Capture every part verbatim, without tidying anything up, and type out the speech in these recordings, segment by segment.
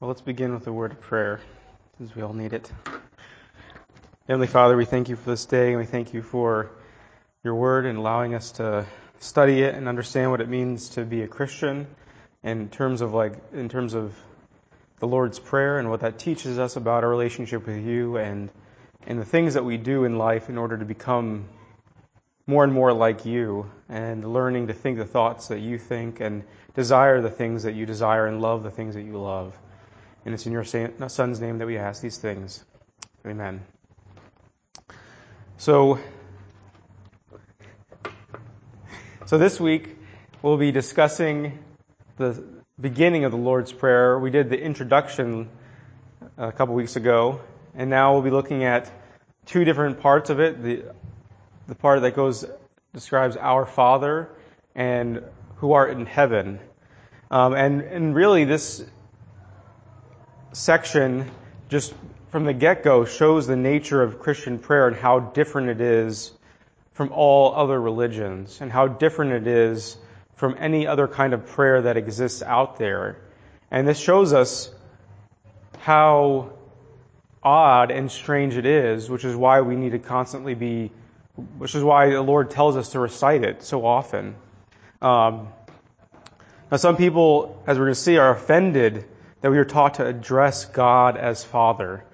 Well, let's begin with a word of prayer, because we all need it. Heavenly Father, we thank you for this day, and we thank you for your word and allowing us to study it and understand what it means to be a Christian in terms of like in terms of the Lord's Prayer and what that teaches us about our relationship with you and and the things that we do in life in order to become more and more like you, and learning to think the thoughts that you think and desire the things that you desire and love the things that you love. And it's in your Son's name that we ask these things. Amen. So, so this week we'll be discussing the beginning of the Lord's Prayer. We did the introduction a couple weeks ago, and now we'll be looking at two different parts of it. The, the part that goes describes Our Father and who art in heaven. Um, and, and really this section, just from the get-go, shows the nature of Christian prayer and how different it is from all other religions, and how different it is from any other kind of prayer that exists out there. And this shows us how odd and strange it is, which is why we need to constantly be, which is why the Lord tells us to recite it so often. Um, now, some people, as we're going to see, are offended that we are taught to address God as Father.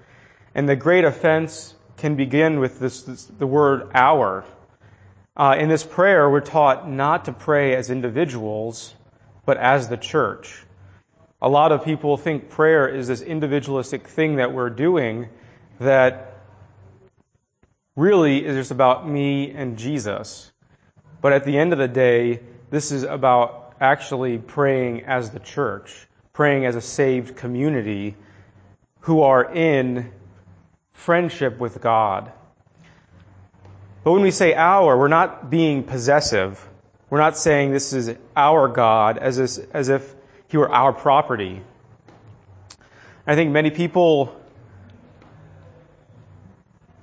And the great offense can begin with this, this the word our. Uh, in this prayer, we're taught not to pray as individuals, but as the church. A lot of people think prayer is this individualistic thing that we're doing that really is just about me and Jesus. But at the end of the day, this is about actually praying as the church, praying as a saved community who are in friendship with God. But when we say our, we're not being possessive. We're not saying this is our God as if, as if he were our property. I think many people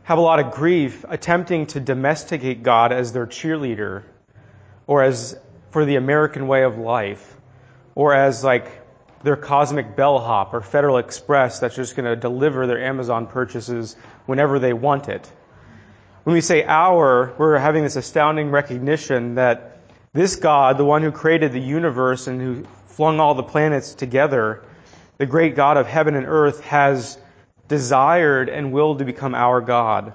have a lot of grief attempting to domesticate God as their cheerleader, or as for the American way of life, or as like their cosmic bellhop or Federal Express that's just going to deliver their Amazon purchases whenever they want it. When we say our, we're having this astounding recognition that this God, the one who created the universe and who flung all the planets together, the great God of heaven and earth, has desired and willed to become our God.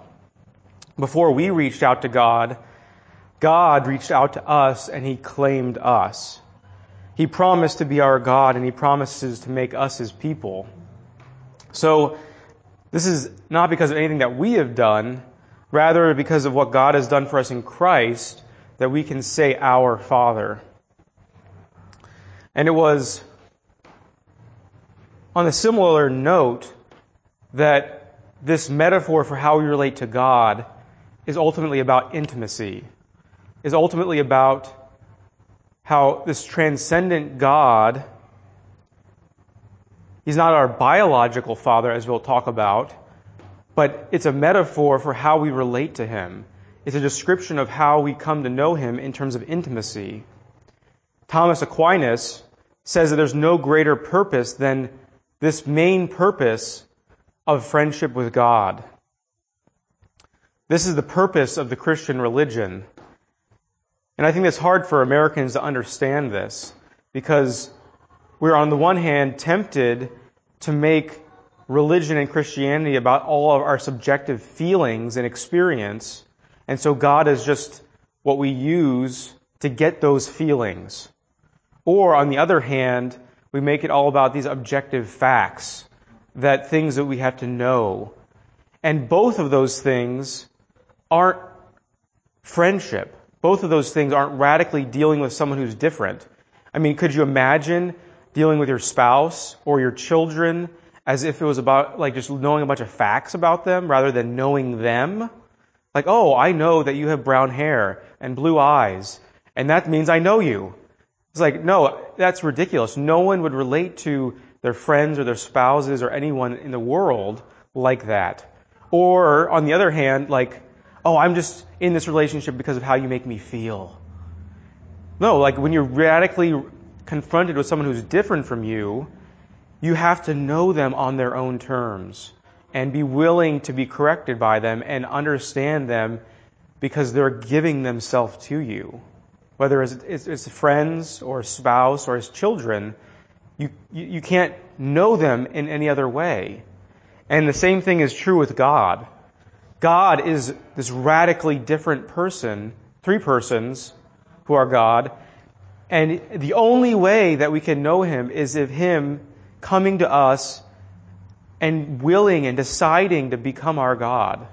Before we reached out to God, God reached out to us and he claimed us. He promised to be our God, and he promises to make us his people. So this is not because of anything that we have done, rather because of what God has done for us in Christ, that we can say our Father. And it was on a similar note that this metaphor for how we relate to God is ultimately about intimacy, is ultimately about how this transcendent God, he's not our biological father, as we'll talk about, but it's a metaphor for how we relate to him. It's a description of how we come to know him in terms of intimacy. Thomas Aquinas says that there's no greater purpose than this main purpose of friendship with God. This is the purpose of the Christian religion. And I think it's hard for Americans to understand this, because we're on the one hand tempted to make religion and Christianity about all of our subjective feelings and experience, and so God is just what we use to get those feelings. Or on the other hand, we make it all about these objective facts, that things that we have to know. And both of those things aren't friendship. Both of those things aren't radically dealing with someone who's different. I mean, could you imagine dealing with your spouse or your children as if it was about like just knowing a bunch of facts about them rather than knowing them? Like, oh, I know that you have brown hair and blue eyes, and that means I know you. It's like, no, that's ridiculous. No one would relate to their friends or their spouses or anyone in the world like that. Or on the other hand, like, oh, I'm just in this relationship because of how you make me feel. No, like when you're radically confronted with someone who's different from you, you have to know them on their own terms and be willing to be corrected by them and understand them because they're giving themselves to you. Whether it's, it's, it's friends or spouse or as children, you, you, you can't know them in any other way. And the same thing is true with God. God is this radically different person, three persons who are God, and the only way that we can know Him is of Him coming to us and willing and deciding to become our God.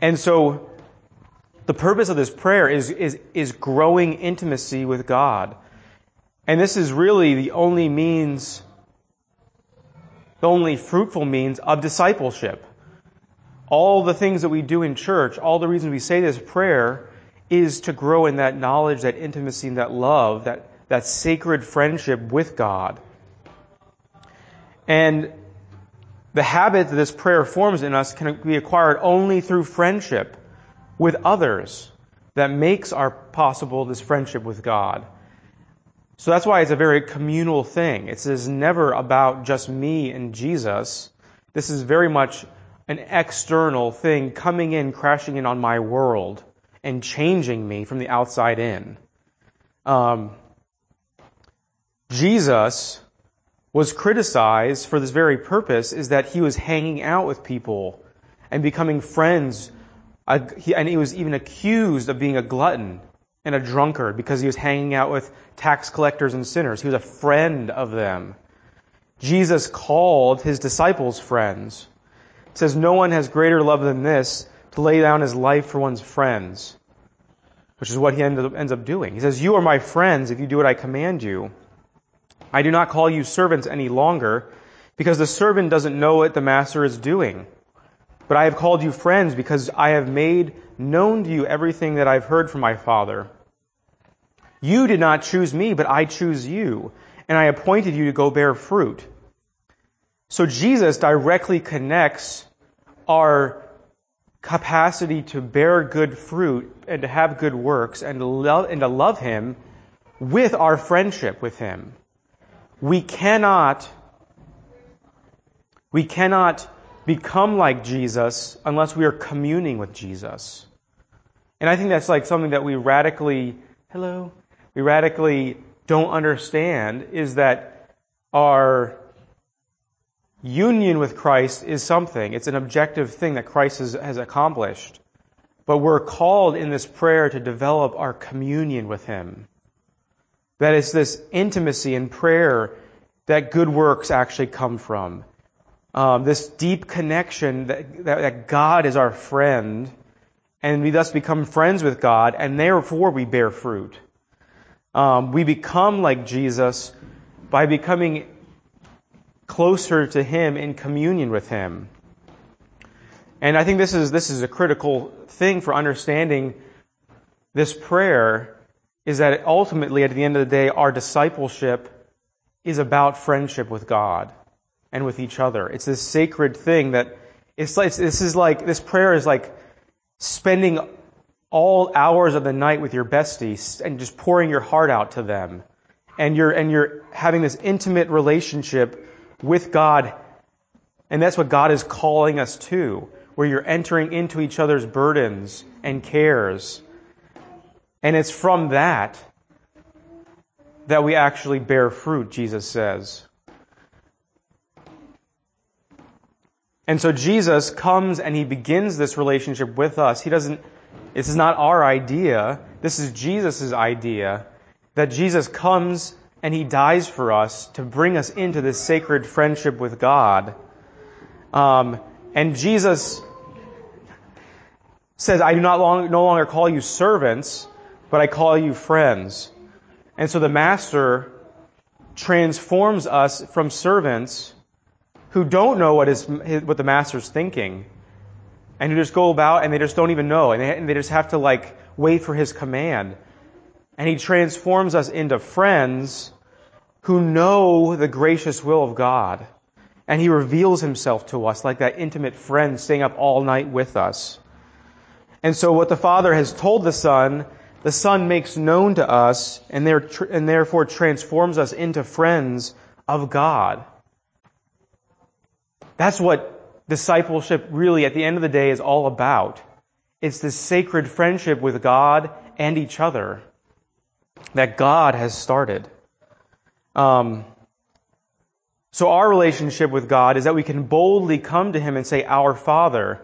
And so the purpose of this prayer is, is, is growing intimacy with God. And this is really the only means, the only fruitful means of discipleship. All the things that we do in church, all the reasons we say this prayer is to grow in that knowledge, that intimacy, and that love, that, that sacred friendship with God. And the habit that this prayer forms in us can be acquired only through friendship with others that makes our possible this friendship with God. So that's why it's a very communal thing. It's never about just me and Jesus. This is very much an external thing coming in, crashing in on my world and changing me from the outside in. Um, Jesus was criticized for this very purpose, is that he was hanging out with people and becoming friends. Uh, he, and he was even accused of being a glutton and a drunkard because he was hanging out with tax collectors and sinners. He was a friend of them. Jesus called his disciples friends. It says, "No one has greater love than this, to lay down his life for one's friends," which is what he ends up doing. He says, "You are my friends if you do what I command you. I do not call you servants any longer, because the servant doesn't know what the master is doing. But I have called you friends, because I have made known to you everything that I've heard from my Father. You did not choose me, but I choose you, and I appointed you to go bear fruit." So Jesus directly connects our capacity to bear good fruit and to have good works and to love, and to love Him with our friendship with Him. We cannot, we cannot become like Jesus unless we are communing with Jesus. And I think that's like something that we radically, hello, we radically don't understand, is that our union with Christ is something. It's an objective thing that Christ has, has accomplished. But we're called in this prayer to develop our communion with Him. That is this intimacy in prayer that good works actually come from. Um, this deep connection that, that, that God is our friend, and we thus become friends with God, and therefore we bear fruit. Um, we become like Jesus by becoming closer to Him in communion with Him. And I think this is this is a critical thing for understanding this prayer, is that ultimately, at the end of the day, our discipleship is about friendship with God and with each other. It's this sacred thing that it's like, this is like this prayer is like spending all hours of the night with your besties and just pouring your heart out to them, and you're and you're having this intimate relationship with God. And that's what God is calling us to, where you're entering into each other's burdens and cares. And it's from that that we actually bear fruit, Jesus says. And so Jesus comes and He begins this relationship with us. He doesn't, this is not our idea. This is Jesus' idea, that Jesus comes and He dies for us to bring us into this sacred friendship with God. Um, and Jesus says, "I do not long, no longer call you servants, but I call you friends." And so the Master transforms us from servants who don't know what is what the Master's thinking, and who just go about and they just don't even know, and they, and they just have to like wait for His command. And He transforms us into friends who know the gracious will of God. And He reveals Himself to us like that intimate friend staying up all night with us. And so what the Father has told the Son, the Son makes known to us, and, there, and therefore transforms us into friends of God. That's what discipleship really, at the end of the day, is all about. It's this sacred friendship with God and each other that God has started. Um, so our relationship with God is that we can boldly come to Him and say, Our Father,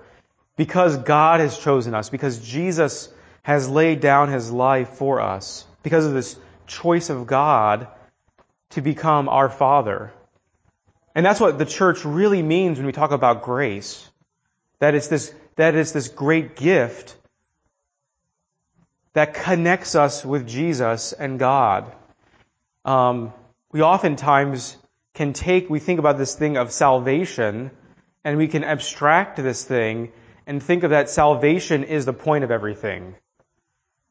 because God has chosen us, because Jesus has laid down His life for us, because of this choice of God to become our Father. And that's what the church really means when we talk about grace, that it's this, that it's this great gift that connects us with Jesus and God. Um, we oftentimes can take, we think about this thing of salvation, and we can abstract this thing and think of that salvation is the point of everything.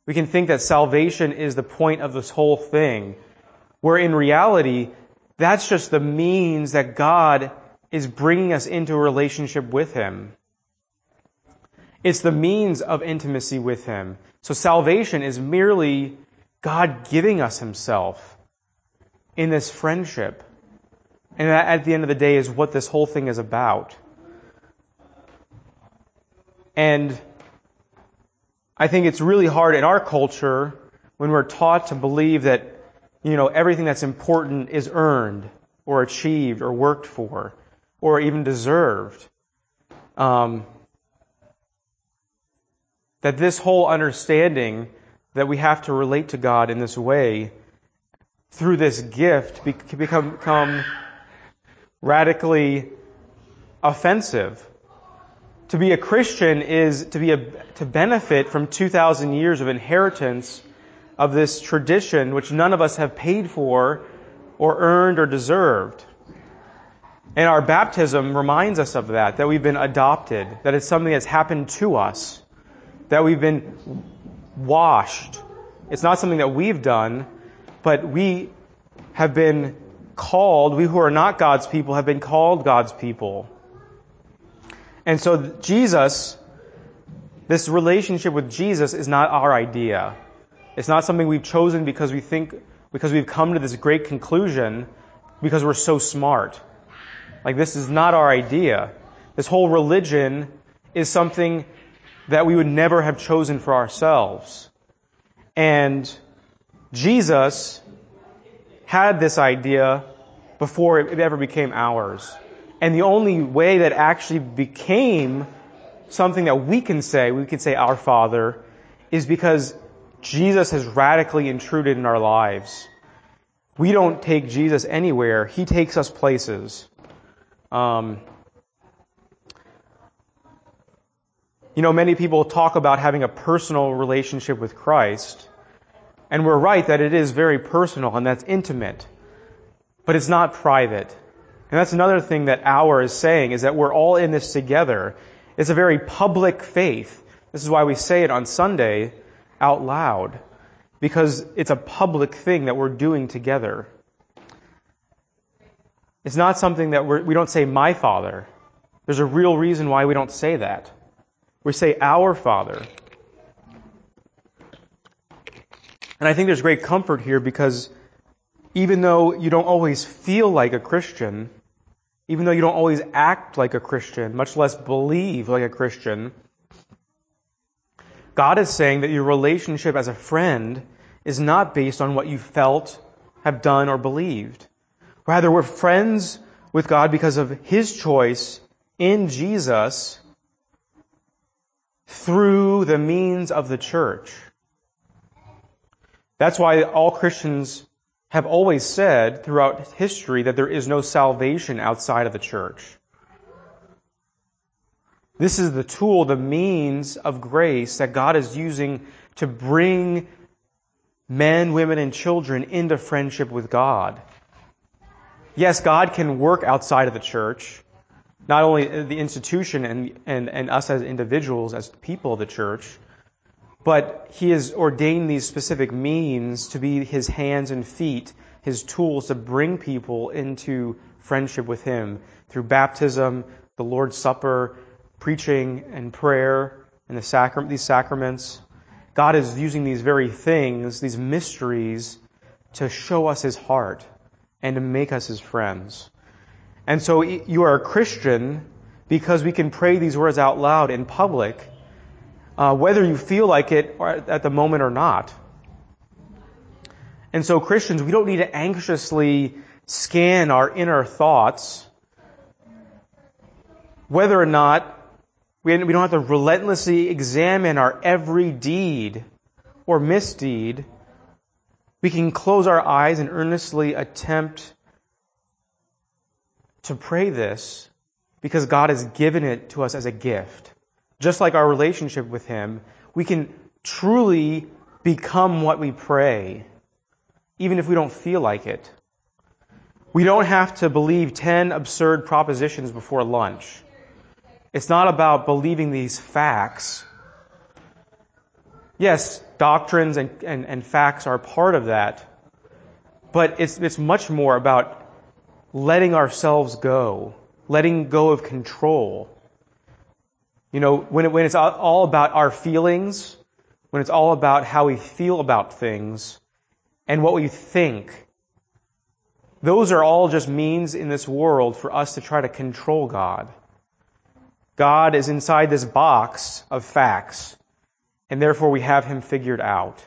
We can think that salvation is the point of this whole thing, where in reality, that's just the means that God is bringing us into a relationship with Him. It's the means of intimacy with Him. So salvation is merely God giving us Himself in this friendship. And that, at the end of the day, is what this whole thing is about. And I think it's really hard in our culture when we're taught to believe that, you know, everything that's important is earned or achieved or worked for or even deserved. Um, that this whole understanding that we have to relate to God in this way through this gift can become, become radically offensive. To be a Christian is to be a, to benefit from two thousand years of inheritance of this tradition which none of us have paid for or earned or deserved. And our baptism reminds us of that, that we've been adopted, that it's something that's happened to us, that we've been washed. It's not something that we've done, but we have been called, we who are not God's people have been called God's people. And so Jesus, this relationship with Jesus is not our idea. It's not something we've chosen because we think, because we've come to this great conclusion because we're so smart. Like, this is not our idea. This whole religion is something that we would never have chosen for ourselves. And Jesus had this idea before it ever became ours. And the only way that actually became something that we can say, we can say Our Father, is because Jesus has radically intruded in our lives. We don't take Jesus anywhere. He takes us places. Um, you know, many people talk about having a personal relationship with Christ, and we're right that it is very personal and that's intimate, but it's not private. And that's another thing that Our is saying, is that we're all in this together. It's a very public faith. This is why we say it on Sunday out loud, because it's a public thing that we're doing together. It's not something that we're, we don't say, my Father. There's a real reason why we don't say that. We say, Our Father. And I think there's great comfort here, because even though you don't always feel like a Christian, even though you don't always act like a Christian, much less believe like a Christian, God is saying that your relationship as a friend is not based on what you felt, have done, or believed. Rather, we're friends with God because of His choice in Jesus through the means of the church. That's why all Christians have always said throughout history that there is no salvation outside of the church. This is the tool, the means of grace that God is using to bring men, women, and children into friendship with God. Yes, God can work outside of the church, not only the institution and, and, and us as individuals, as people of the church, but He has ordained these specific means to be His hands and feet, His tools to bring people into friendship with Him through baptism, the Lord's Supper, preaching and prayer, and the sacra- these sacraments. God is using these very things, these mysteries, to show us His heart and to make us His friends. And so you are a Christian because we can pray these words out loud in public, uh, whether you feel like it or at the moment or not. And so Christians, we don't need to anxiously scan our inner thoughts, whether or not we don't have to relentlessly examine our every deed or misdeed. We can close our eyes and earnestly attempt to pray this because God has given it to us as a gift. Just like our relationship with Him, we can truly become what we pray, even if we don't feel like it. We don't have to believe ten absurd propositions before lunch. It's not about believing these facts. Yes, doctrines and, and, and facts are part of that, but it's, it's much more about letting ourselves go, letting go of control. You know, when, it, when it's all about our feelings, when it's all about how we feel about things, and what we think, those are all just means in this world for us to try to control God. God is inside this box of facts, and therefore we have Him figured out.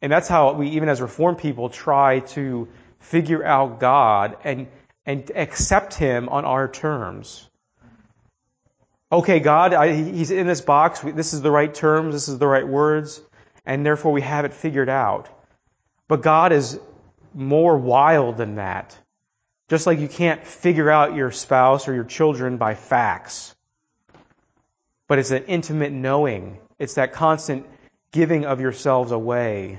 And that's how we, even as Reformed people, try to figure out God and, and accept Him on our terms. Okay, God, I, He's in this box. This is the right terms. This is the right words. And therefore we have it figured out. But God is more wild than that. Just like you can't figure out your spouse or your children by facts. But it's an intimate knowing. It's that constant giving of yourselves away.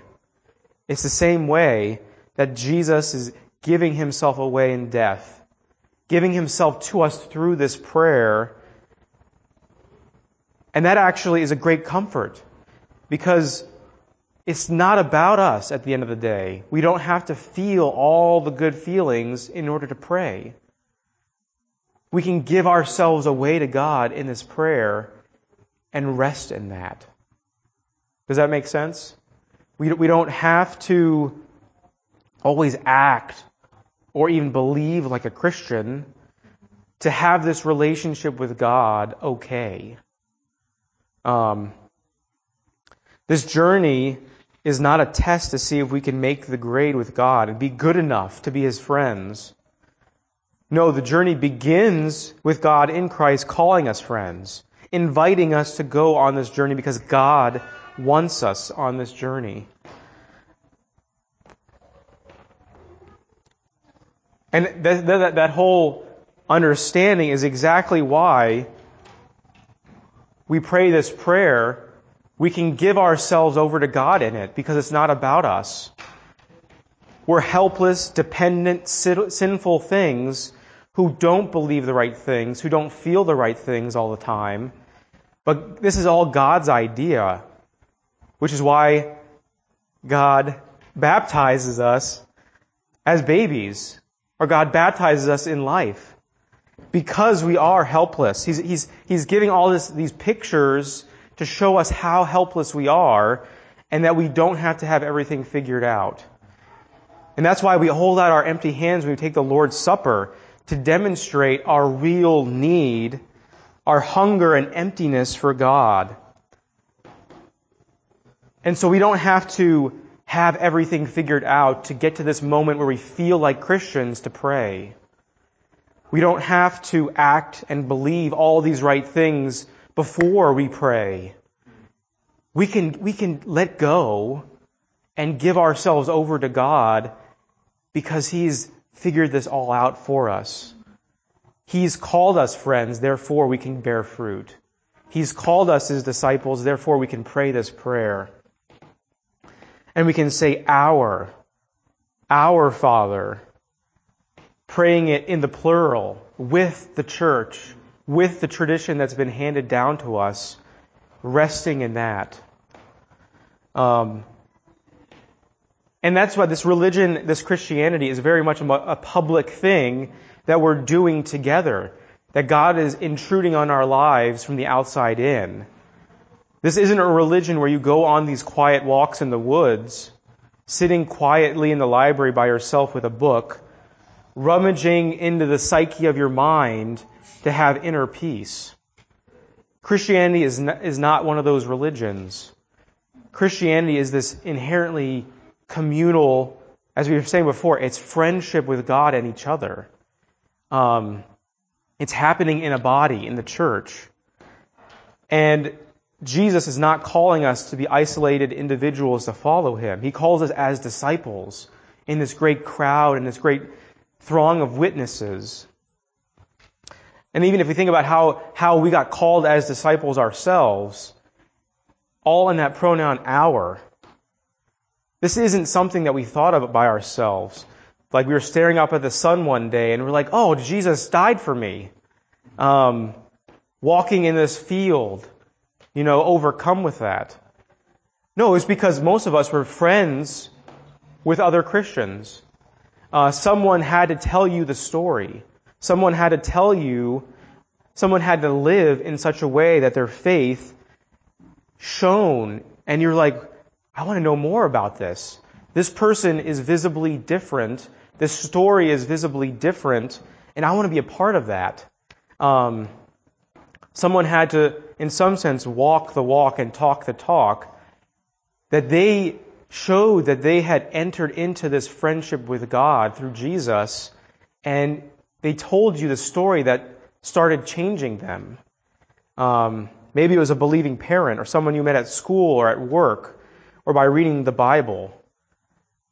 It's the same way that Jesus is giving Himself away in death, giving Himself to us through this prayer. And that actually is a great comfort, because it's not about us at the end of the day. We don't have to feel all the good feelings in order to pray. We can give ourselves away to God in this prayer and rest in that. Does that make sense? We we don't have to always act or even believe like a Christian to have this relationship with God okay. Um, this journey is not a test to see if we can make the grade with God and be good enough to be His friends. No, the journey begins with God in Christ calling us friends, inviting us to go on this journey because God wants us on this journey. And that, that, that whole understanding is exactly why we pray this prayer. We can give ourselves over to God in it because it's not about us. We're helpless, dependent, sinful things who don't believe the right things, who don't feel the right things all the time. But this is all God's idea, which is why God baptizes us as babies, or God baptizes us in life, because we are helpless. He's, he's, he's giving all this, these pictures to show us how helpless we are and that we don't have to have everything figured out. And that's why we hold out our empty hands when we take the Lord's Supper, to demonstrate our real need, our hunger and emptiness for God. And so we don't have to have everything figured out to get to this moment where we feel like Christians to pray. We don't have to act and believe all these right things before we pray. We can, we can let go and give ourselves over to God because He's figured this all out for us. He's called us friends, therefore we can bear fruit. He's called us His disciples, therefore we can pray this prayer. And we can say, Our, our Father, praying it in the plural, with the church, with the tradition that's been handed down to us, resting in that. Um, and that's why this religion, this Christianity, is very much a public thing that we're doing together, that God is intruding on our lives from the outside in. This isn't a religion where you go on these quiet walks in the woods, sitting quietly in the library by yourself with a book, rummaging into the psyche of your mind to have inner peace. Christianity is not, is not one of those religions. Christianity is this inherently communal, as we were saying before, it's friendship with God and each other. Um, it's happening in a body, in the church. And Jesus is not calling us to be isolated individuals to follow Him. He calls us as disciples in this great crowd, in this great throng of witnesses. And even if we think about how, how we got called as disciples ourselves, all in that pronoun our, this isn't something that we thought of by ourselves. Like we were staring up at the sun one day and we're like, oh, Jesus died for me. Um, walking in this field, you know, overcome with that. No, it's because most of us were friends with other Christians. Uh, someone had to tell you the story. Someone had to tell you, someone had to live in such a way that their faith shone. And you're like, I want to know more about this. This person is visibly different. This story is visibly different. And I want to be a part of that. Um, someone had to, in some sense, walk the walk and talk the talk. That they showed that they had entered into this friendship with God through Jesus. And they told you the story that started changing them. Um, maybe it was a believing parent or someone you met at school or at work or by reading the Bible.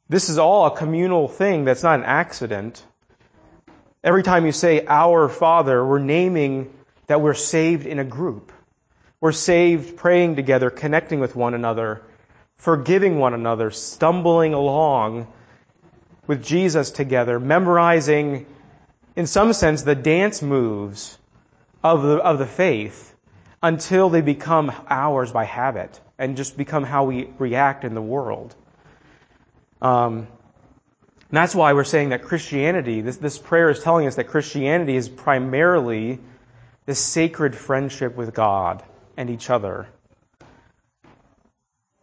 This is all a communal thing that's not an accident. Every time you say, Our Father, we're naming that we're saved in a group. We're saved praying together, connecting with one another, forgiving one another, stumbling along with Jesus together, memorizing, in some sense, the dance moves of the, of the faith until they become ours by habit and just become how we react in the world. Um, and that's why we're saying that Christianity, this, this prayer is telling us that Christianity is primarily this sacred friendship with God and each other.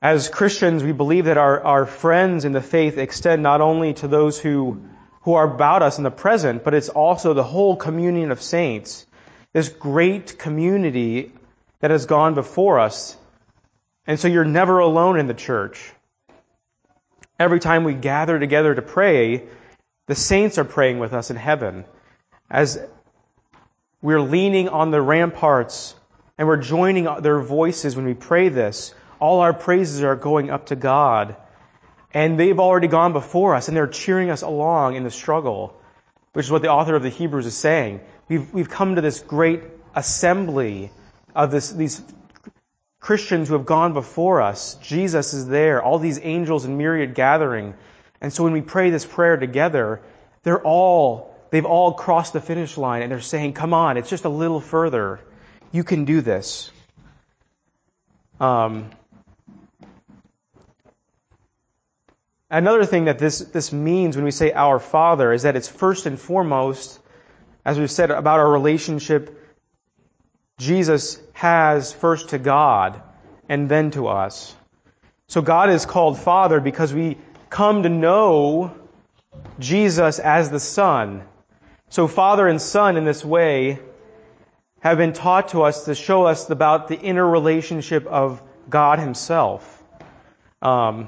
As Christians, we believe that our, our friends in the faith extend not only to those who who are about us in the present, but it's also the whole communion of saints, this great community that has gone before us. And so you're never alone in the church. Every time we gather together to pray, the saints are praying with us in heaven. As we're leaning on the ramparts and we're joining their voices when we pray this, all our praises are going up to God. And they've already gone before us, and they're cheering us along in the struggle, which is what the author of the Hebrews is saying. We've we've come to this great assembly of this these Christians who have gone before us. Jesus is there, all these angels in myriad gathering. And so when we pray this prayer together, they're all, they've all crossed the finish line, and they're saying, come on, it's just a little further. You can do this. Um... Another thing that this, this means when we say Our Father is that it's first and foremost, as we've said about our relationship, Jesus has first to God and then to us. So God is called Father because we come to know Jesus as the Son. So Father and Son in this way have been taught to us to show us about the inner relationship of God Himself. Um...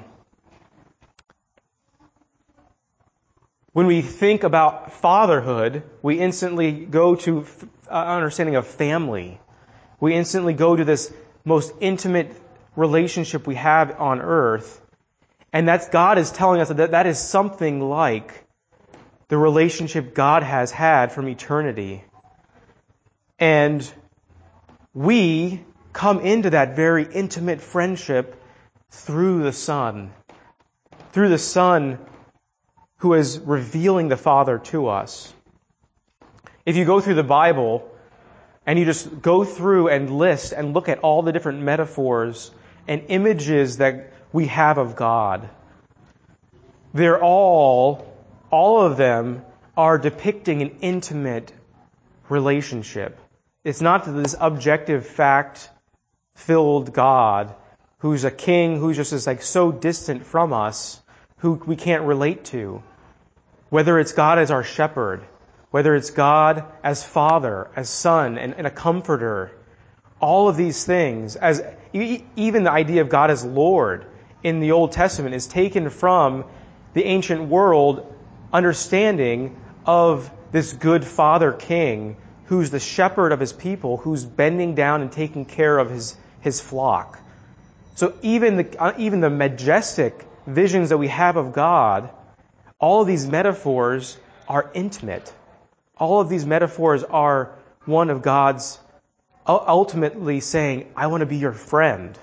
When we think about fatherhood, we instantly go to f- understanding of family. We instantly go to this most intimate relationship we have on earth. And that's God is telling us that that is something like the relationship God has had from eternity. And we come into that very intimate friendship through the Son. Through the Son who is revealing the Father to us. If you go through the Bible and you just go through and list and look at all the different metaphors and images that we have of God, they're all, all of them are depicting an intimate relationship. It's not this objective, fact-filled God who's a king, who's just like so distant from us, who we can't relate to. Whether it's God as our shepherd, whether it's God as Father, as Son, and, and a comforter, all of these things, as even the idea of God as Lord in the Old Testament is taken from the ancient world understanding of this good Father King who's the shepherd of his people, who's bending down and taking care of his, his flock. So even the, even the majestic visions that we have of God, all of these metaphors are intimate. All of these metaphors are one of God's ultimately saying, I want to be your friend.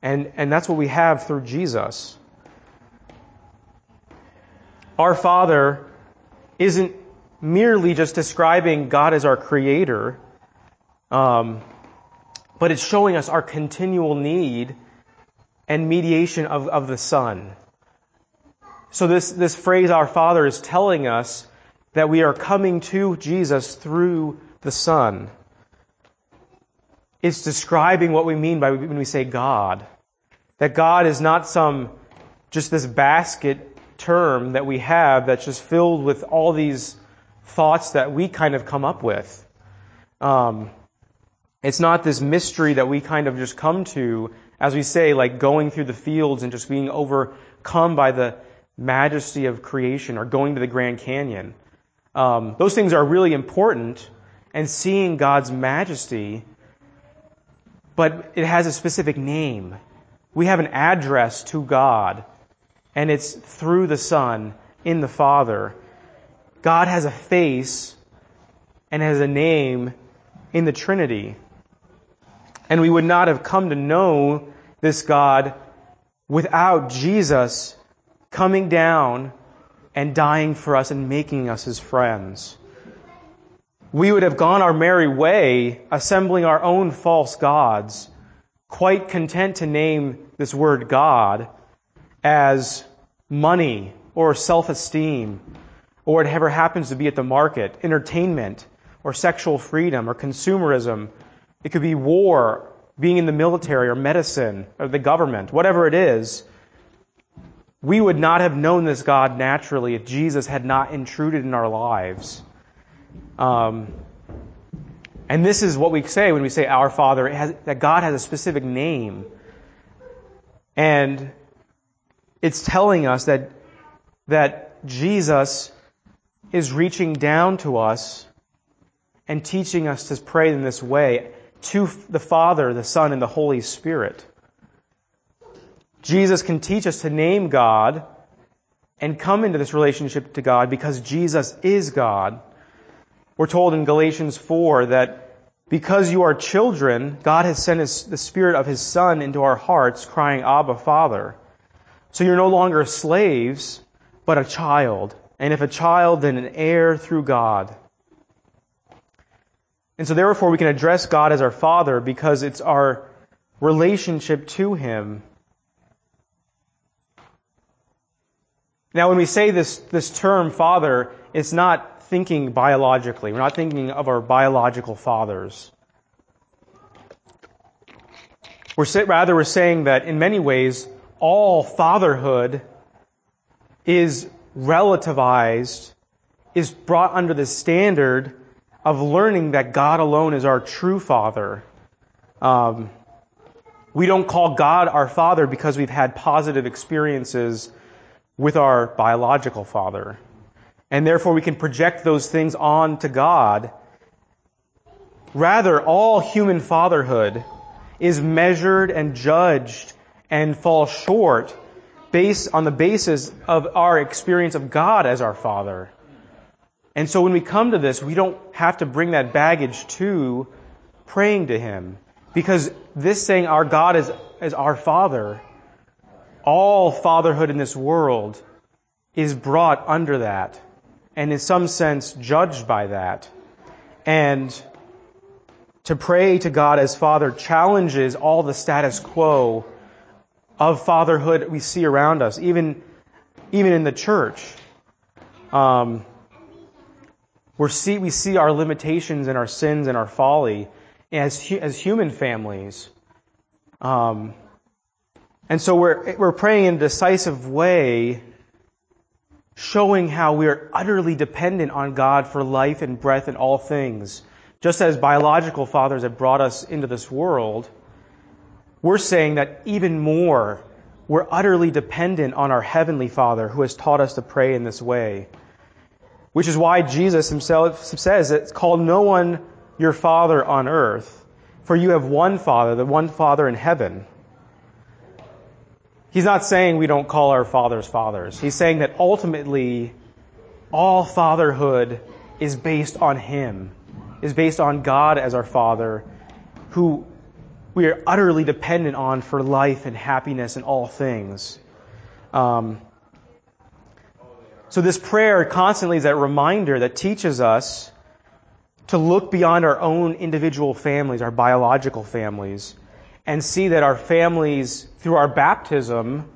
And, and that's what we have through Jesus. Our Father isn't merely just describing God as our creator, um, but it's showing us our continual need and mediation of, of the Son. So this, this phrase, our Father, is telling us that we are coming to Jesus through the Son. It's describing what we mean by when we say God. That God is not some, just this basket term that we have that's just filled with all these thoughts that we kind of come up with. Um, it's not this mystery that we kind of just come to, as we say, like going through the fields and just being overcome by the majesty of creation, or going to the Grand Canyon. Um, those things are really important, and seeing God's majesty, but it has a specific name. We have an address to God, and it's through the Son, in the Father. God has a face and has a name in the Trinity. And we would not have come to know this God without Jesus coming down and dying for us and making us his friends. We would have gone our merry way, assembling our own false gods, quite content to name this word God as money or self-esteem, or whatever happens to be at the market, entertainment, or sexual freedom, or consumerism. It could be war, being in the military, or medicine, or the government, whatever it is. We would not have known this God naturally if Jesus had not intruded in our lives. Um, and this is what we say when we say our Father, it has, that God has a specific name. And it's telling us that, that Jesus is reaching down to us and teaching us to pray in this way to the Father, the Son, and the Holy Spirit. Jesus can teach us to name God and come into this relationship to God because Jesus is God. We're told in Galatians four that because you are children, God has sent his, the Spirit of His Son into our hearts, crying, Abba, Father. So you're no longer slaves, but a child. And if a child, then an heir through God. And so therefore we can address God as our Father because it's our relationship to Him. Now, when we say this, this term father, it's not thinking biologically. We're not thinking of our biological fathers. We're say, rather, we're saying that in many ways, all fatherhood is relativized, is brought under the standard of learning that God alone is our true Father. Um, we don't call God our Father because we've had positive experiences with our biological father. And therefore we can project those things on to God. Rather, all human fatherhood is measured and judged and falls short based on the basis of our experience of God as our Father. And so when we come to this, we don't have to bring that baggage to praying to Him. Because this saying our God is, is our Father, all fatherhood in this world is brought under that and in some sense judged by that. And to pray to God as Father challenges all the status quo of fatherhood we see around us, even, even in the church. Um, we're see, we see our limitations and our sins and our folly as, as human families. Um... And so we're we're praying in a decisive way showing how we are utterly dependent on God for life and breath and all things. Just as biological fathers have brought us into this world, we're saying that even more, we're utterly dependent on our Heavenly Father who has taught us to pray in this way. Which is why Jesus himself says, it's called no one your father on earth, for you have one Father, the one Father in heaven. He's not saying we don't call our fathers fathers. He's saying that ultimately, all fatherhood is based on Him, is based on God as our Father, who we are utterly dependent on for life and happiness and all things. Um, so this prayer constantly is that reminder that teaches us to look beyond our own individual families, our biological families, and see that our families, through our baptism,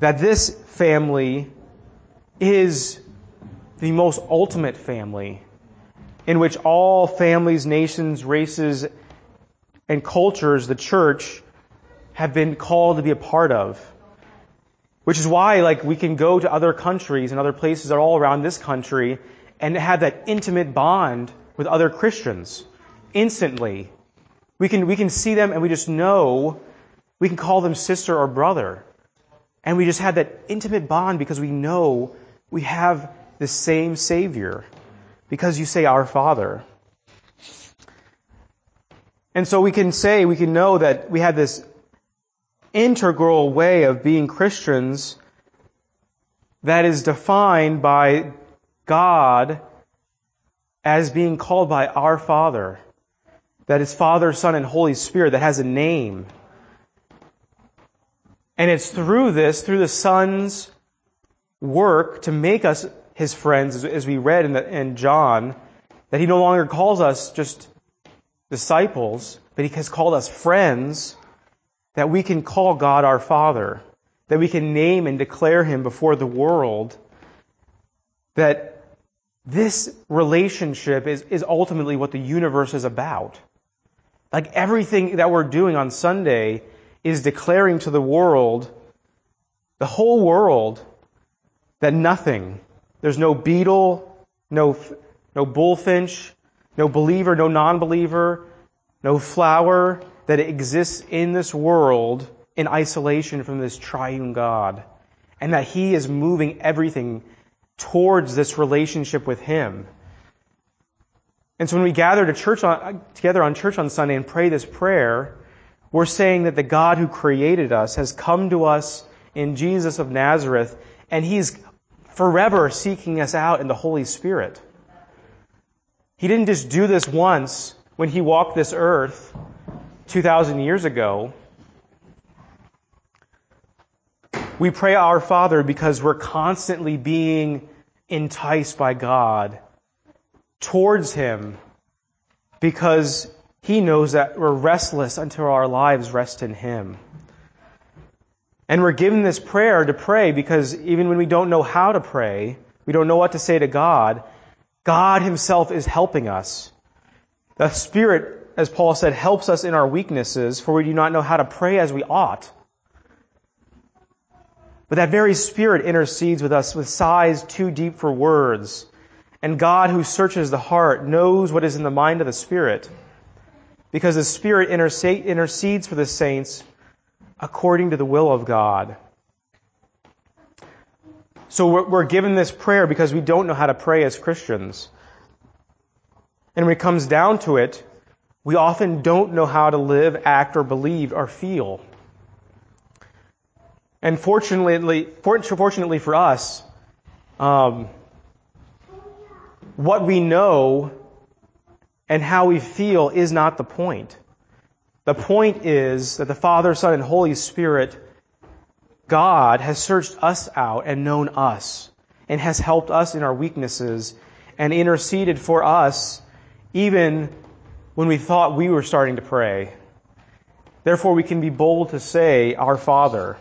that this family is the most ultimate family in which all families, nations, races, and cultures, the church, have been called to be a part of. Which is why, like, we can go to other countries and other places all around this country and have that intimate bond with other Christians instantly. We can we can see them and we just know, we can call them sister or brother. And we just have that intimate bond because we know we have the same Savior. Because you say, our Father. And so we can say, we can know that we have this integral way of being Christians that is defined by God as being called by our Father. That is Father, Son, and Holy Spirit, that has a name. And it's through this, through the Son's work to make us His friends, as we read in, the, in John, that He no longer calls us just disciples, but He has called us friends, that we can call God our Father, that we can name and declare Him before the world, that this relationship is, is ultimately what the universe is about. Like everything that we're doing on Sunday is declaring to the world, the whole world, that nothing, there's no beetle, no, no bullfinch, no believer, no non-believer, no flower that exists in this world in isolation from this triune God. And that He is moving everything towards this relationship with Him. And so when we gather to church on, together on church on Sunday and pray this prayer, we're saying that the God who created us has come to us in Jesus of Nazareth, and He's forever seeking us out in the Holy Spirit. He didn't just do this once when He walked this earth two thousand years ago. We pray our Father because we're constantly being enticed by God towards Him because He knows that we're restless until our lives rest in Him. And we're given this prayer to pray because even when we don't know how to pray, we don't know what to say to God, God Himself is helping us. The Spirit, as Paul said, helps us in our weaknesses, for we do not know how to pray as we ought. But that very Spirit intercedes with us with sighs too deep for words. And God, who searches the heart, knows what is in the mind of the Spirit, because the Spirit intercedes for the saints according to the will of God. So we're given this prayer because we don't know how to pray as Christians. And when it comes down to it, we often don't know how to live, act, or believe, or feel. And fortunately, fortunately for us, um, what we know and how we feel is not the point. The point is that the Father, Son, and Holy Spirit, God, has searched us out and known us and has helped us in our weaknesses and interceded for us even when we thought we were starting to pray. Therefore, we can be bold to say, our Father.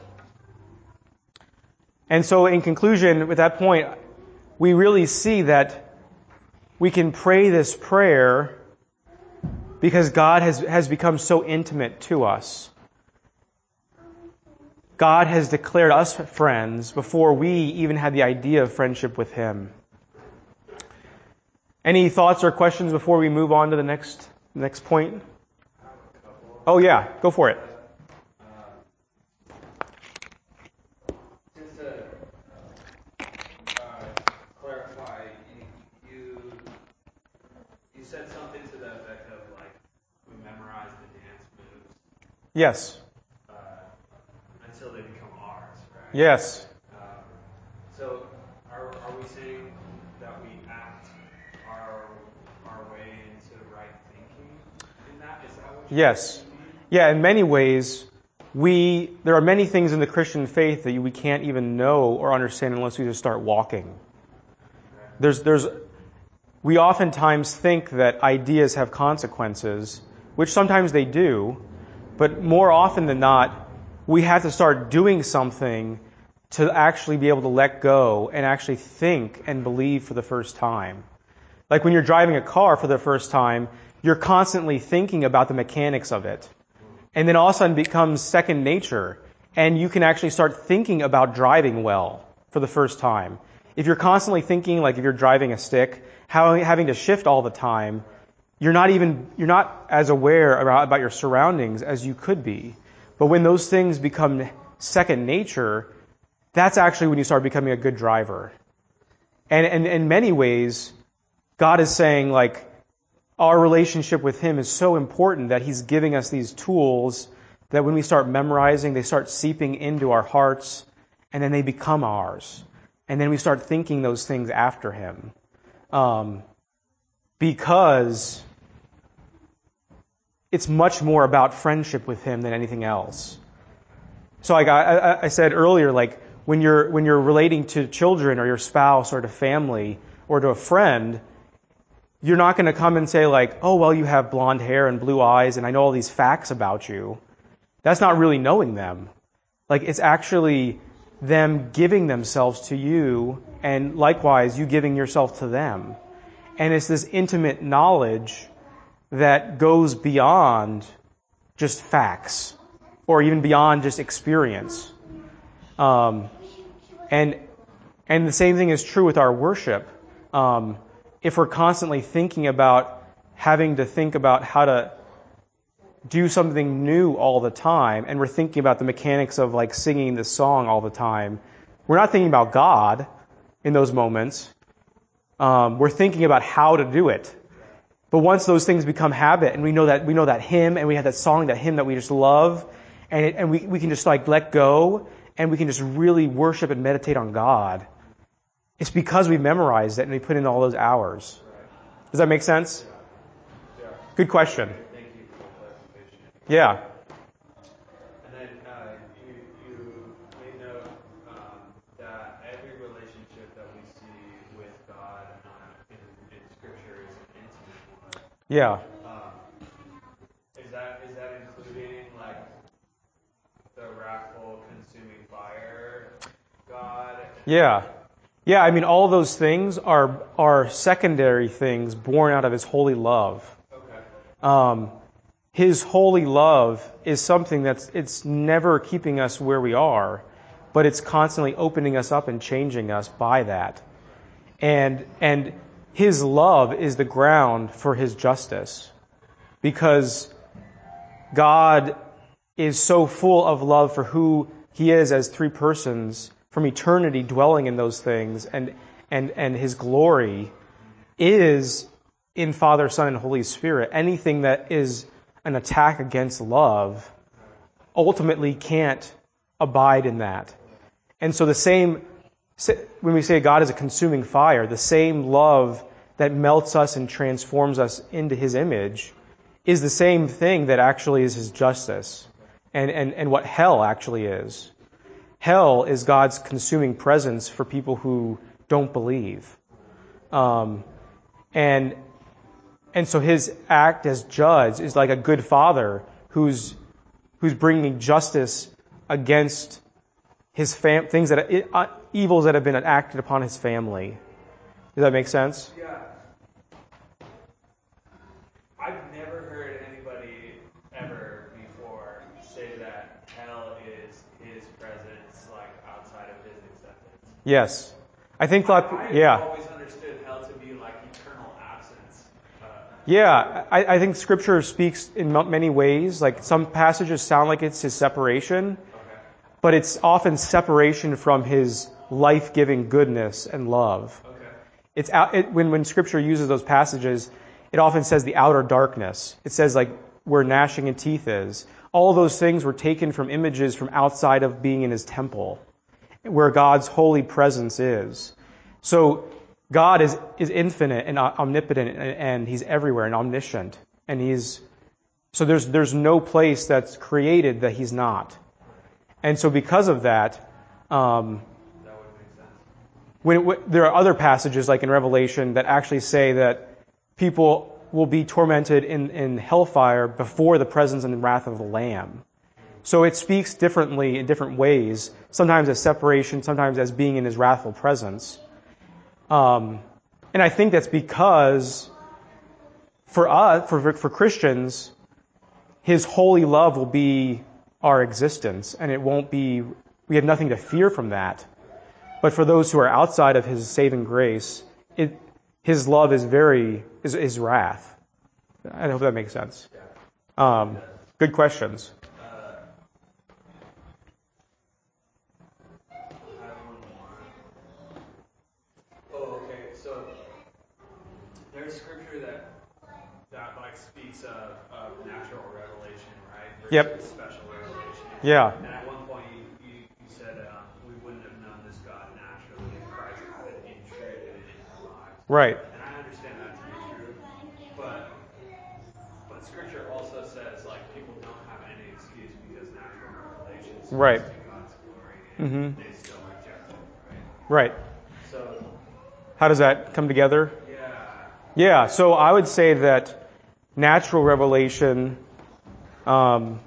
And so in conclusion, with that point, we really see that we can pray this prayer because God has, has become so intimate to us. God has declared us friends before we even had the idea of friendship with Him. Any thoughts or questions before we move on to the next next point? Oh yeah, go for it. Yes. Uh, until they become ours, right? Yes. Um, so are, are we saying that we act our, our way into right thinking in that? Is that what you're Yes. saying? Yeah, in many ways, we there are many things in the Christian faith that we can't even know or understand unless we just start walking. Right. There's there's we oftentimes think that ideas have consequences, which sometimes they do. But more often than not, we have to start doing something to actually be able to let go and actually think and believe for the first time. Like when you're driving a car for the first time, you're constantly thinking about the mechanics of it. And then all of a sudden it becomes second nature. And you can actually start thinking about driving well for the first time. If you're constantly thinking, like if you're driving a stick, how, having to shift all the time, You're not even you're not as aware about, about your surroundings as you could be. But when those things become second nature, that's actually when you start becoming a good driver. And and in many ways, God is saying, like, our relationship with Him is so important that He's giving us these tools that when we start memorizing, they start seeping into our hearts, and then they become ours. And then we start thinking those things after Him. Um, Because it's much more about friendship with Him than anything else. So, like I, I said earlier, like when you're when you're relating to children or your spouse or to family or to a friend, you're not going to come and say like, "Oh, well, you have blonde hair and blue eyes, and I know all these facts about you." That's not really knowing them. Like it's actually them giving themselves to you, and likewise, you giving yourself to them. And it's this intimate knowledge that goes beyond just facts or even beyond just experience. Um, and and the same thing is true with our worship. Um, if we're constantly thinking about having to think about how to do something new all the time, and we're thinking about the mechanics of like singing this song all the time, we're not thinking about God in those moments. Um, we're thinking about how to do it. But once those things become habit, and we know that we know that hymn, and we have that song, that hymn that we just love, and it, and we, we can just like let go, and we can just really worship and meditate on God. It's because we memorized it and we put in all those hours. Does that make sense? Good question. Thank you for the clarification. Yeah. Yeah. Um, is that is that including like the wrathful, consuming fire God? Yeah, yeah. I mean, all those things are are secondary things born out of His holy love. Okay. Um, His holy love is something that's it's never keeping us where we are, but it's constantly opening us up and changing us by that, and and. His love is the ground for His justice, because God is so full of love for who He is as three persons from eternity, dwelling in those things, and and and His glory is in Father, Son, and Holy Spirit. Anything that is an attack against love ultimately can't abide in that. And so the same... when we say God is a consuming fire, the same love that melts us and transforms us into His image is the same thing that actually is His justice, and, and, and what hell actually is. Hell is God's consuming presence for people who don't believe. Um, and and so His act as judge is like a good father who's who's bringing justice against His fam- things that it, uh, evils that have been acted upon His family. Does that make sense? Yeah. I've never heard anybody ever before say that hell is His presence Yes. I think like yeah. I've always understood hell to be like eternal absence. Uh, yeah, I, I think Scripture speaks in many ways. Like some passages sound like it's his separation, okay. But it's often separation from his life-giving goodness and love. Okay. It's out, it, when when Scripture uses those passages, it often says the outer darkness. It says like where gnashing and teeth is. All those things were taken from images from outside of being in his temple, where God's holy presence is. So God is, is infinite and omnipotent, and, and he's everywhere and omniscient. And he's, so there's, there's no place that's created that he's not. And so because of that, um, that would make sense. When it, when, there are other passages like in Revelation that actually say that people will be tormented in, in hellfire before the presence and wrath of the Lamb. So it speaks differently in different ways, sometimes as separation, sometimes as being in his wrathful presence. Um, and I think that's because for us, for, for Christians, his holy love will be our existence, and it won't be, we have nothing to fear from that. But for those who are outside of his saving grace, it, his love is very, is, is wrath. I hope that makes sense. Um, good questions. Speaks of, of natural revelation, right? Versus yep. Special revelation. Yeah. And at one point you, you, you said um, we wouldn't have known this God naturally if Christ hadn't intruded into our lives. Right. And I understand that to be true, but but Scripture also says like people don't have any excuse because natural revelation speaks right. to God's glory and mm-hmm. they still reject it, right? Right. So how does that come together? Yeah. Yeah. So I would say that natural revelation um,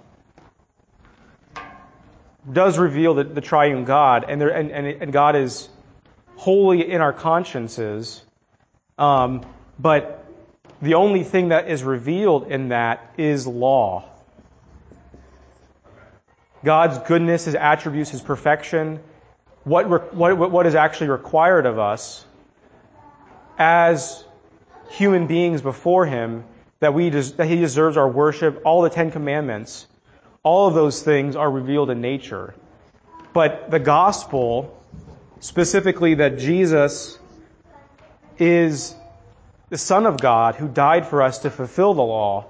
does reveal the, the triune God, and, there, and, and, and God is holy in our consciences. Um, but the only thing that is revealed in that is law. God's goodness, His attributes, His perfection, what re- what what is actually required of us as human beings before Him. That we des- that He deserves our worship, all the Ten Commandments, all of those things are revealed in nature. But the gospel, specifically that Jesus is the Son of God who died for us to fulfill the law,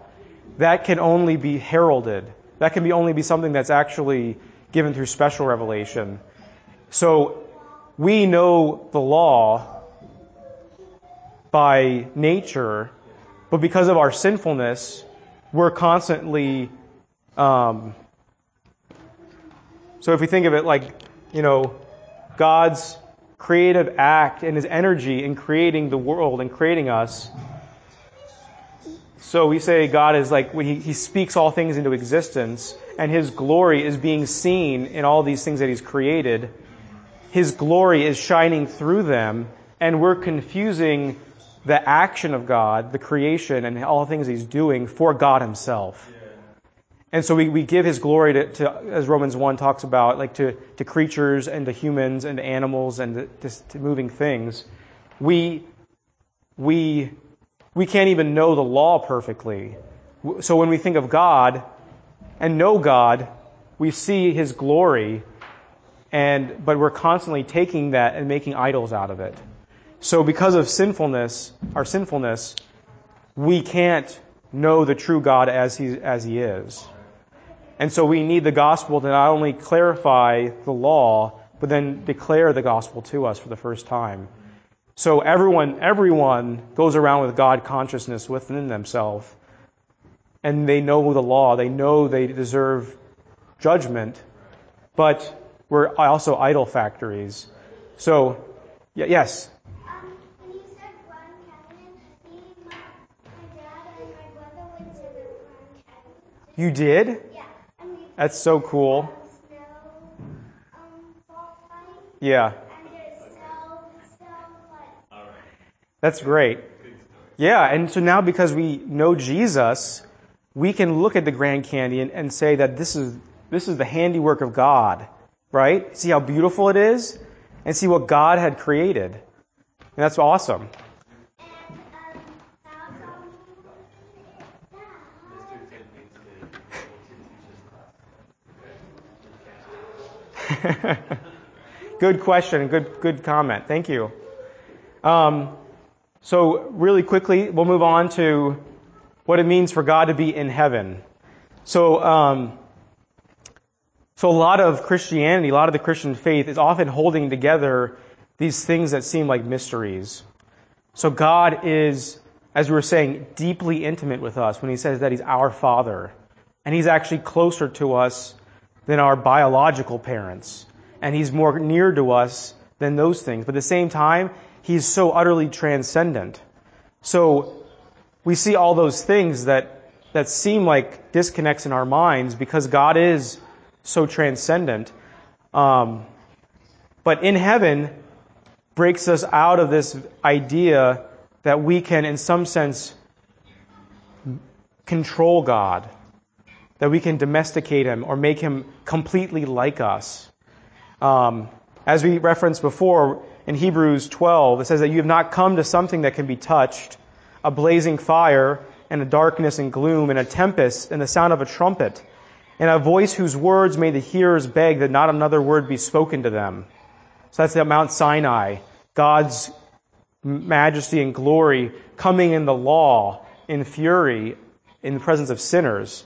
that can only be heralded. That can be only be something that's actually given through special revelation. So we know the law by nature. But because of our sinfulness, we're constantly, um, so if we think of it like, you know, God's creative act and His energy in creating the world and creating us. So we say God is like, when he, he speaks all things into existence, and His glory is being seen in all these things that He's created. His glory is shining through them, and we're confusing the action of God, the creation, and all things He's doing for God Himself. Yeah. And so we, we give His glory to, to, as Romans one talks about, like to, to creatures and to humans and to animals and to, to moving things. We, we, we can't even know the law perfectly. So when we think of God and know God, we see His glory, and but we're constantly taking that and making idols out of it. So because of sinfulness, our sinfulness, we can't know the true God as He as He is. And so we need the gospel to not only clarify the law, but then declare the gospel to us for the first time. So everyone everyone goes around with God consciousness within themselves, and they know the law, they know they deserve judgment, but we're also idol factories. So, y- yes. You did? Yeah. That's so cool. Yeah. That's great. Yeah, and so now because we know Jesus, we can look at the Grand Canyon and say that this is this is the handiwork of God, right? See how beautiful it is? and see what God had created. And that's awesome. Good question. Good, good comment. Thank you. Um, so really quickly, we'll move on to what it means for God to be in heaven. So, um, so a lot of Christianity, a lot of the Christian faith is often holding together these things that seem like mysteries. So God is, as we were saying, deeply intimate with us when he says that he's our Father. And he's actually closer to us than our biological parents. And he's more near to us than those things. But at the same time, he's so utterly transcendent. So we see all those things that, that seem like disconnects in our minds because God is so transcendent. Um, but in heaven breaks us out of this idea that we can, in some sense, control God, that we can domesticate him or make him completely like us. Um, as we referenced before, in Hebrews twelve, it says that you have not come to something that can be touched, a blazing fire and a darkness and gloom and a tempest and the sound of a trumpet and a voice whose words made the hearers beg that not another word be spoken to them. So that's the Mount Sinai, God's majesty and glory coming in the law in fury in the presence of sinners.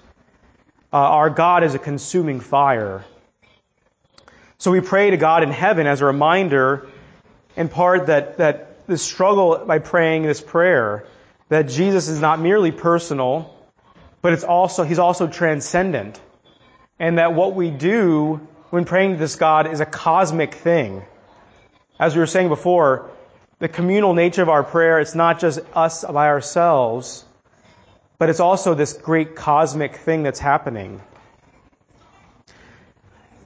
Uh, our God is a consuming fire. So we pray to God in heaven as a reminder, in part, that, that the struggle by praying this prayer, that Jesus is not merely personal, but it's also he's also transcendent. And that what we do when praying to this God is a cosmic thing. As we were saying before, the communal nature of our prayer, it's not just us by ourselves, but it's also this great cosmic thing that's happening.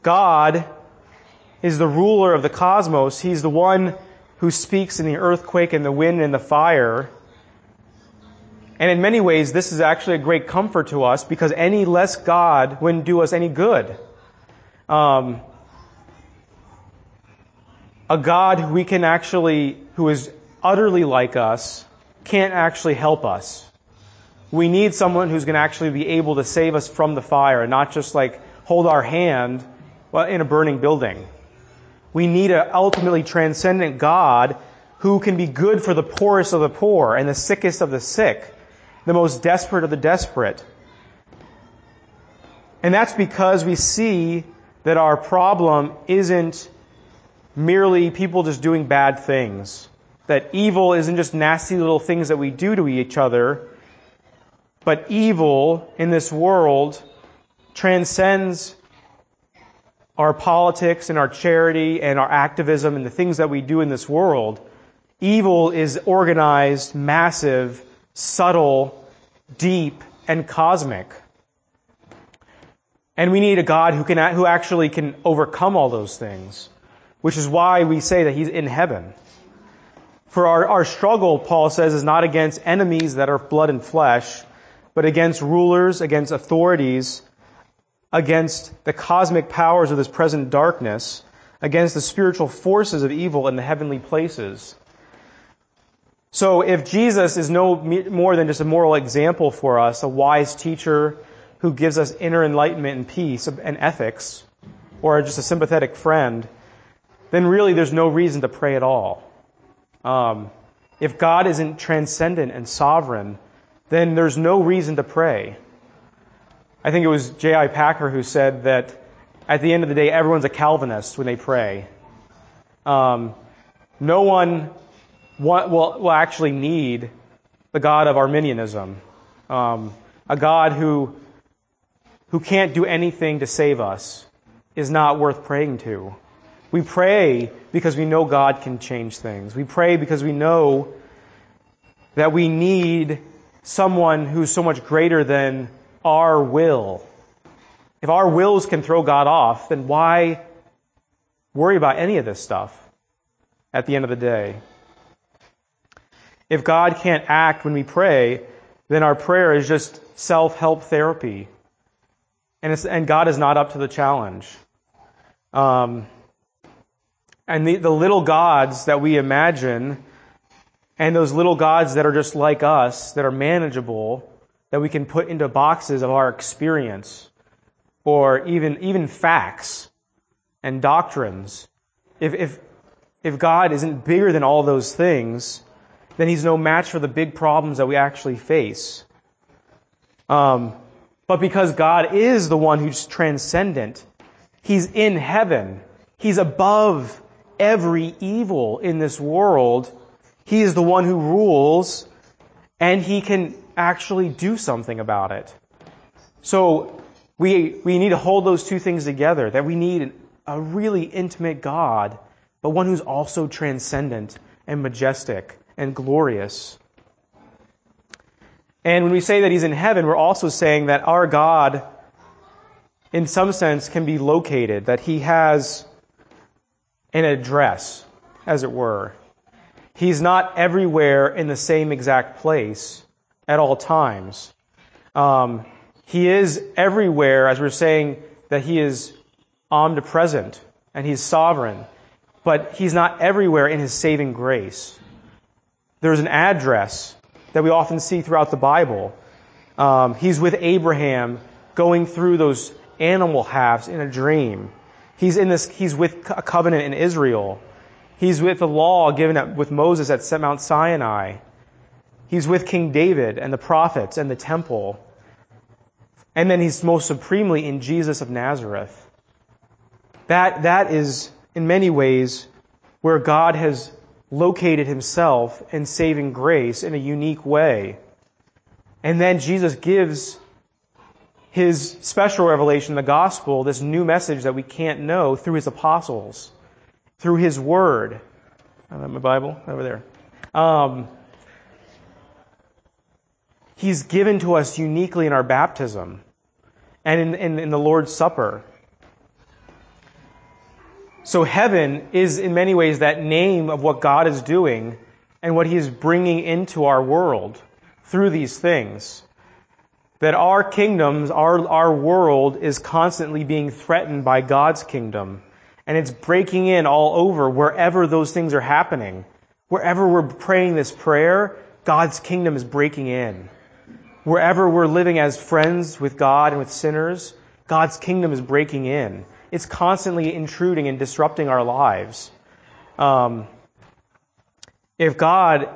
God is the ruler of the cosmos. He's the one who speaks in the earthquake and the wind and the fire. And in many ways, this is actually a great comfort to us because any less God wouldn't do us any good. Um, a God who we can actually, who is utterly like us, can't actually help us. We need someone who's going to actually be able to save us from the fire and not just like hold our hand in a burning building. We need an ultimately transcendent God who can be good for the poorest of the poor and the sickest of the sick, the most desperate of the desperate. And that's because we see that our problem isn't merely people just doing bad things, that evil isn't just nasty little things that we do to each other, but evil in this world transcends our politics and our charity and our activism and the things that we do in this world. Evil is organized, massive, subtle, deep, and cosmic. And we need a God who can, who actually can overcome all those things, which is why we say that he's in heaven. For our, our struggle, Paul says, is not against enemies that are blood and flesh, but against rulers, against authorities, against the cosmic powers of this present darkness, against the spiritual forces of evil in the heavenly places. So if Jesus is no more than just a moral example for us, a wise teacher who gives us inner enlightenment and peace and ethics, or just a sympathetic friend, then really there's no reason to pray at all. Um, if God isn't transcendent and sovereign, then there's no reason to pray. I think it was J I Packer who said that at the end of the day, everyone's a Calvinist when they pray. Um, no one want, will, will actually need the God of Arminianism, um, a God who who can't do anything to save us is not worth praying to. We pray because we know God can change things. We pray because we know that we need someone who's so much greater than our will. If our wills can throw God off, then why worry about any of this stuff at the end of the day? If God can't act when we pray, then our prayer is just self-help therapy. And it's, and God is not up to the challenge. Um, and the, the little gods that we imagine, and those little gods that are just like us, that are manageable, that we can put into boxes of our experience, or even even facts and doctrines. If if if God isn't bigger than all those things, then He's no match for the big problems that we actually face. Um, but because God is the one who's transcendent, He's in heaven. He's above every evil in this world. He is the one who rules, and He can actually do something about it. So we we need to hold those two things together, that we need a really intimate God, but one who's also transcendent and majestic and glorious. And when we say that He's in heaven, we're also saying that our God, in some sense, can be located, that He has an address, as it were. He's not everywhere in the same exact place at all times. Um, he is everywhere, as we're saying, that He is omnipresent and He's sovereign, but He's not everywhere in His saving grace. There's an address that we often see throughout the Bible. Um, he's with Abraham going through those animal halves in a dream. He's in this. He's with a covenant in Israel. He's with the law given with Moses at Mount Sinai. He's with King David and the prophets and the temple. And then He's most supremely in Jesus of Nazareth. That that is, in many ways, where God has located Himself in saving grace in a unique way. And then Jesus gives His special revelation, the gospel, this new message that we can't know, through His apostles, through His Word. I have my Bible over there. Um, he's given to us uniquely in our baptism and in, in, in the Lord's Supper. So heaven is in many ways that name of what God is doing and what He is bringing into our world through these things. That our kingdoms, our, our world is constantly being threatened by God's kingdom. And it's breaking in all over wherever those things are happening. Wherever we're praying this prayer, God's kingdom is breaking in. Wherever we're living as friends with God and with sinners, God's kingdom is breaking in. It's constantly intruding and disrupting our lives. Um, if God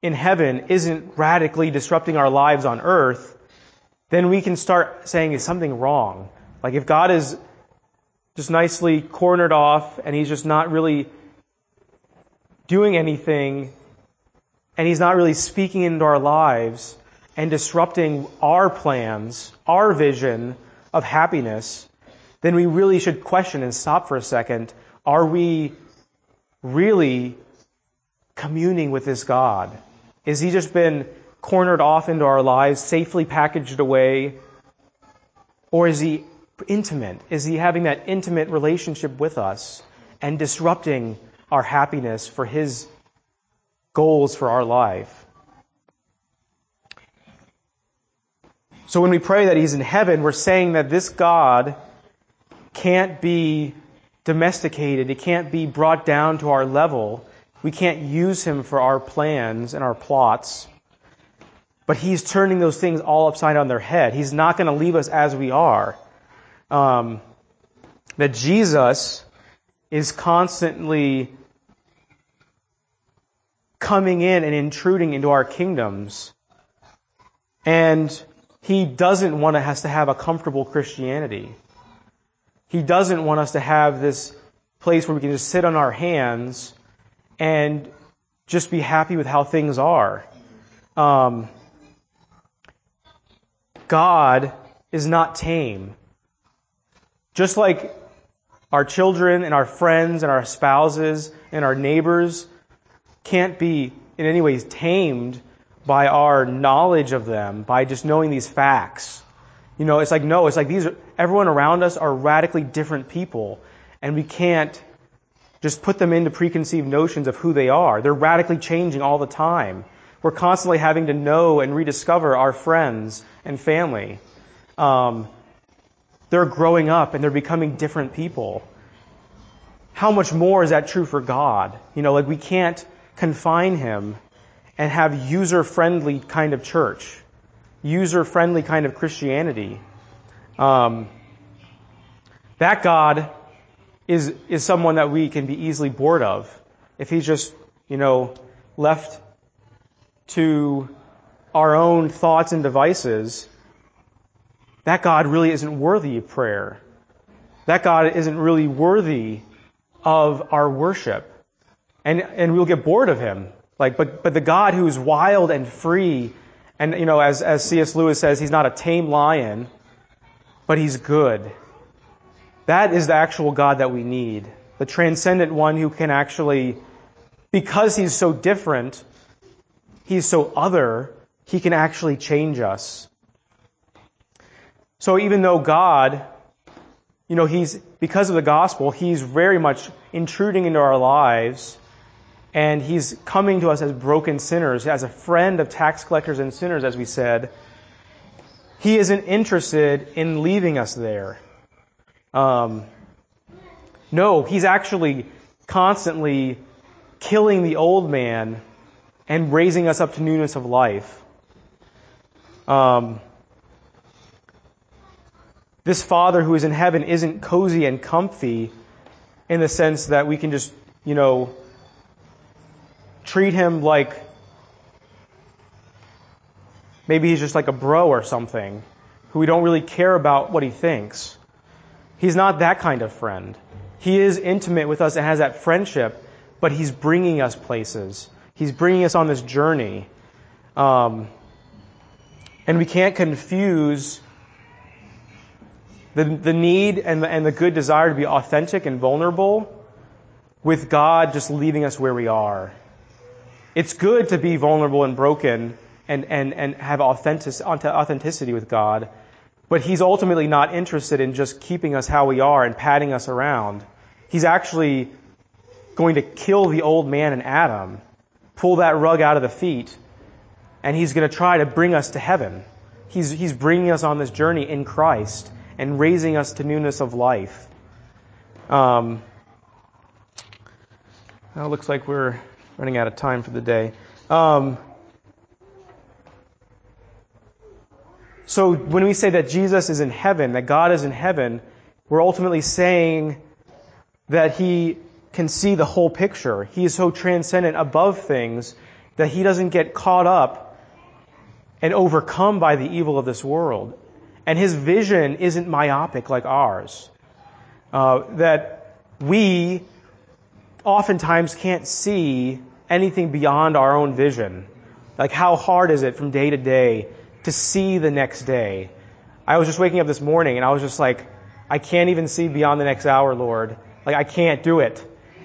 in heaven isn't radically disrupting our lives on earth, then we can start saying, is something wrong? Like if God is just nicely cornered off, and He's just not really doing anything, and He's not really speaking into our lives and disrupting our plans, our vision of happiness, then we really should question and stop for a second. Are we really communing with this God? Is He just been cornered off into our lives, safely packaged away? Or is He intimate? Is He having that intimate relationship with us and disrupting our happiness for His goals for our life? So when we pray that He's in heaven, we're saying that this God can't be domesticated. He can't be brought down to our level. We can't use Him for our plans and our plots. But He's turning those things all upside on their head. He's not going to leave us as we are. Um, that Jesus is constantly coming in and intruding into our kingdoms, and He doesn't want us to have a comfortable Christianity. He doesn't want us to have this place where we can just sit on our hands and just be happy with how things are. Um, God is not tame. Just like our children and our friends and our spouses and our neighbors can't be in any ways tamed by our knowledge of them, by just knowing these facts. You know, it's like, no, it's like these are, everyone around us are radically different people, and we can't just put them into preconceived notions of who they are. They're radically changing all the time. We're constantly having to know and rediscover our friends and family. Um, They're growing up and they're becoming different people. how much more is that true for God? You know, like we can't confine him and have user-friendly kind of church, user-friendly kind of Christianity. Um, that God is is someone that we can be easily bored of if he's just, you know, left to our own thoughts and devices. That God really isn't worthy of prayer. That God isn't really worthy of our worship. And and we'll get bored of him. Like, but but the God who is wild and free, and you know, as as C S Lewis says, he's not a tame lion, but he's good. That is the actual God that we need. The transcendent one who can actually, because he's so different, he's so other, he can actually change us. So even though God, you know, he's, because of the gospel, he's very much intruding into our lives, and he's coming to us as broken sinners, as a friend of tax collectors and sinners, as we said. He isn't interested in leaving us there. Um, no, he's actually constantly killing the old man and raising us up to newness of life. Um, this Father who is in heaven isn't cozy and comfy in the sense that we can just, you know, treat him like maybe he's just like a bro or something who we don't really care about what he thinks. He's not that kind of friend. He is intimate with us and has that friendship, but he's bringing us places. He's bringing us on this journey. Um, and we can't confuse the the need and the, and the good desire to be authentic and vulnerable with God just leaving us where we are. It's good to be vulnerable and broken and, and, and have authentic, authenticity with God, but he's ultimately not interested in just keeping us how we are and patting us around. He's actually going to kill the old man and Adam, pull that rug out of the feet, and he's going to try to bring us to heaven. He's, he's bringing us on this journey in Christ and raising us to newness of life. Um, well, it looks like we're running out of time for the day. Um, So when we say that Jesus is in heaven, that God is in heaven, we're ultimately saying that he can see the whole picture. He is so transcendent above things that he doesn't get caught up and overcome by the evil of this world. And his vision isn't myopic like ours. Uh, that we oftentimes can't see anything beyond our own vision. Like, how hard is it from day to day to see the next day? I was just waking up this morning and I was just like, I can't even see beyond the next hour, Lord. Like, I can't do it.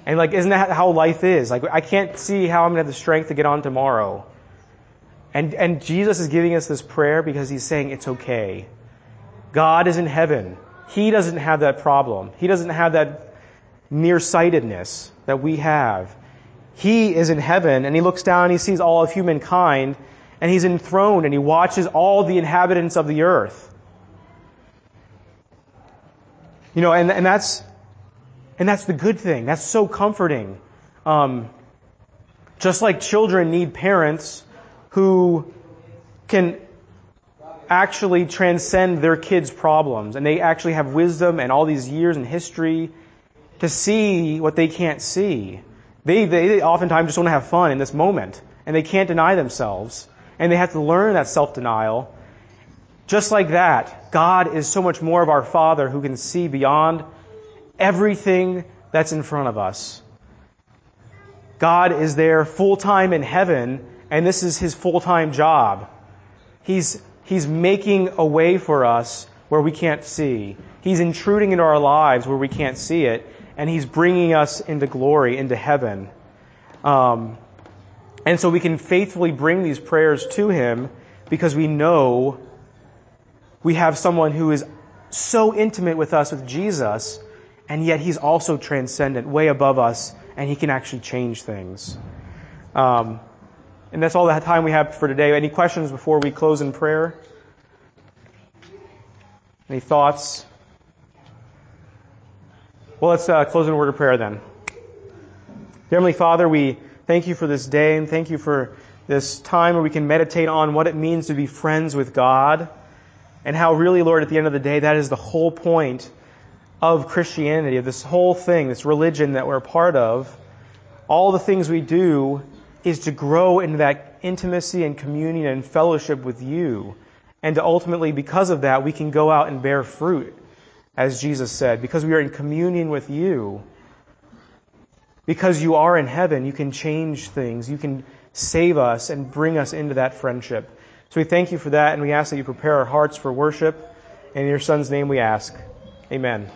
And like, isn't that how life is? Like, I can't see how I'm gonna have the strength to get on tomorrow. And and Jesus is giving us this prayer because he's saying it's okay. God is in heaven. He doesn't have that problem. He doesn't have that nearsightedness that we have. He is in heaven and he looks down and he sees all of humankind. And he's enthroned and he watches all the inhabitants of the earth. You know, and, and that's and that's the good thing. That's so comforting. Um, just like children need parents who can actually transcend their kids' problems, and they actually have wisdom and all these years in history to see what they can't see. They they, they oftentimes just want to have fun in this moment, and they can't deny themselves. And they have to learn that self-denial. Just like that, God is so much more of our Father who can see beyond everything that's in front of us. God is there full-time in heaven, and this is his full-time job. He's, he's making a way for us where we can't see. He's intruding into our lives where we can't see it, and he's bringing us into glory, into heaven. Um... And so we can faithfully bring these prayers to him because we know we have someone who is so intimate with us, with Jesus, and yet he's also transcendent, way above us, and he can actually change things. Um, and that's all the time we have for today. Any questions before we close in prayer? Any thoughts? Well, let's uh, close in a word of prayer then. Dear Heavenly Father, we thank you for this day and thank you for this time where we can meditate on what it means to be friends with God and how really, Lord, at the end of the day, that is the whole point of Christianity, of this whole thing, this religion that we're a part of. All the things we do is to grow into that intimacy and communion and fellowship with you. And to ultimately, because of that, we can go out and bear fruit, as Jesus said, because we are in communion with you. Because you are in heaven, you can change things. You can save us and bring us into that friendship. So we thank you for that, and we ask that you prepare our hearts for worship. And in your Son's name we ask. Amen.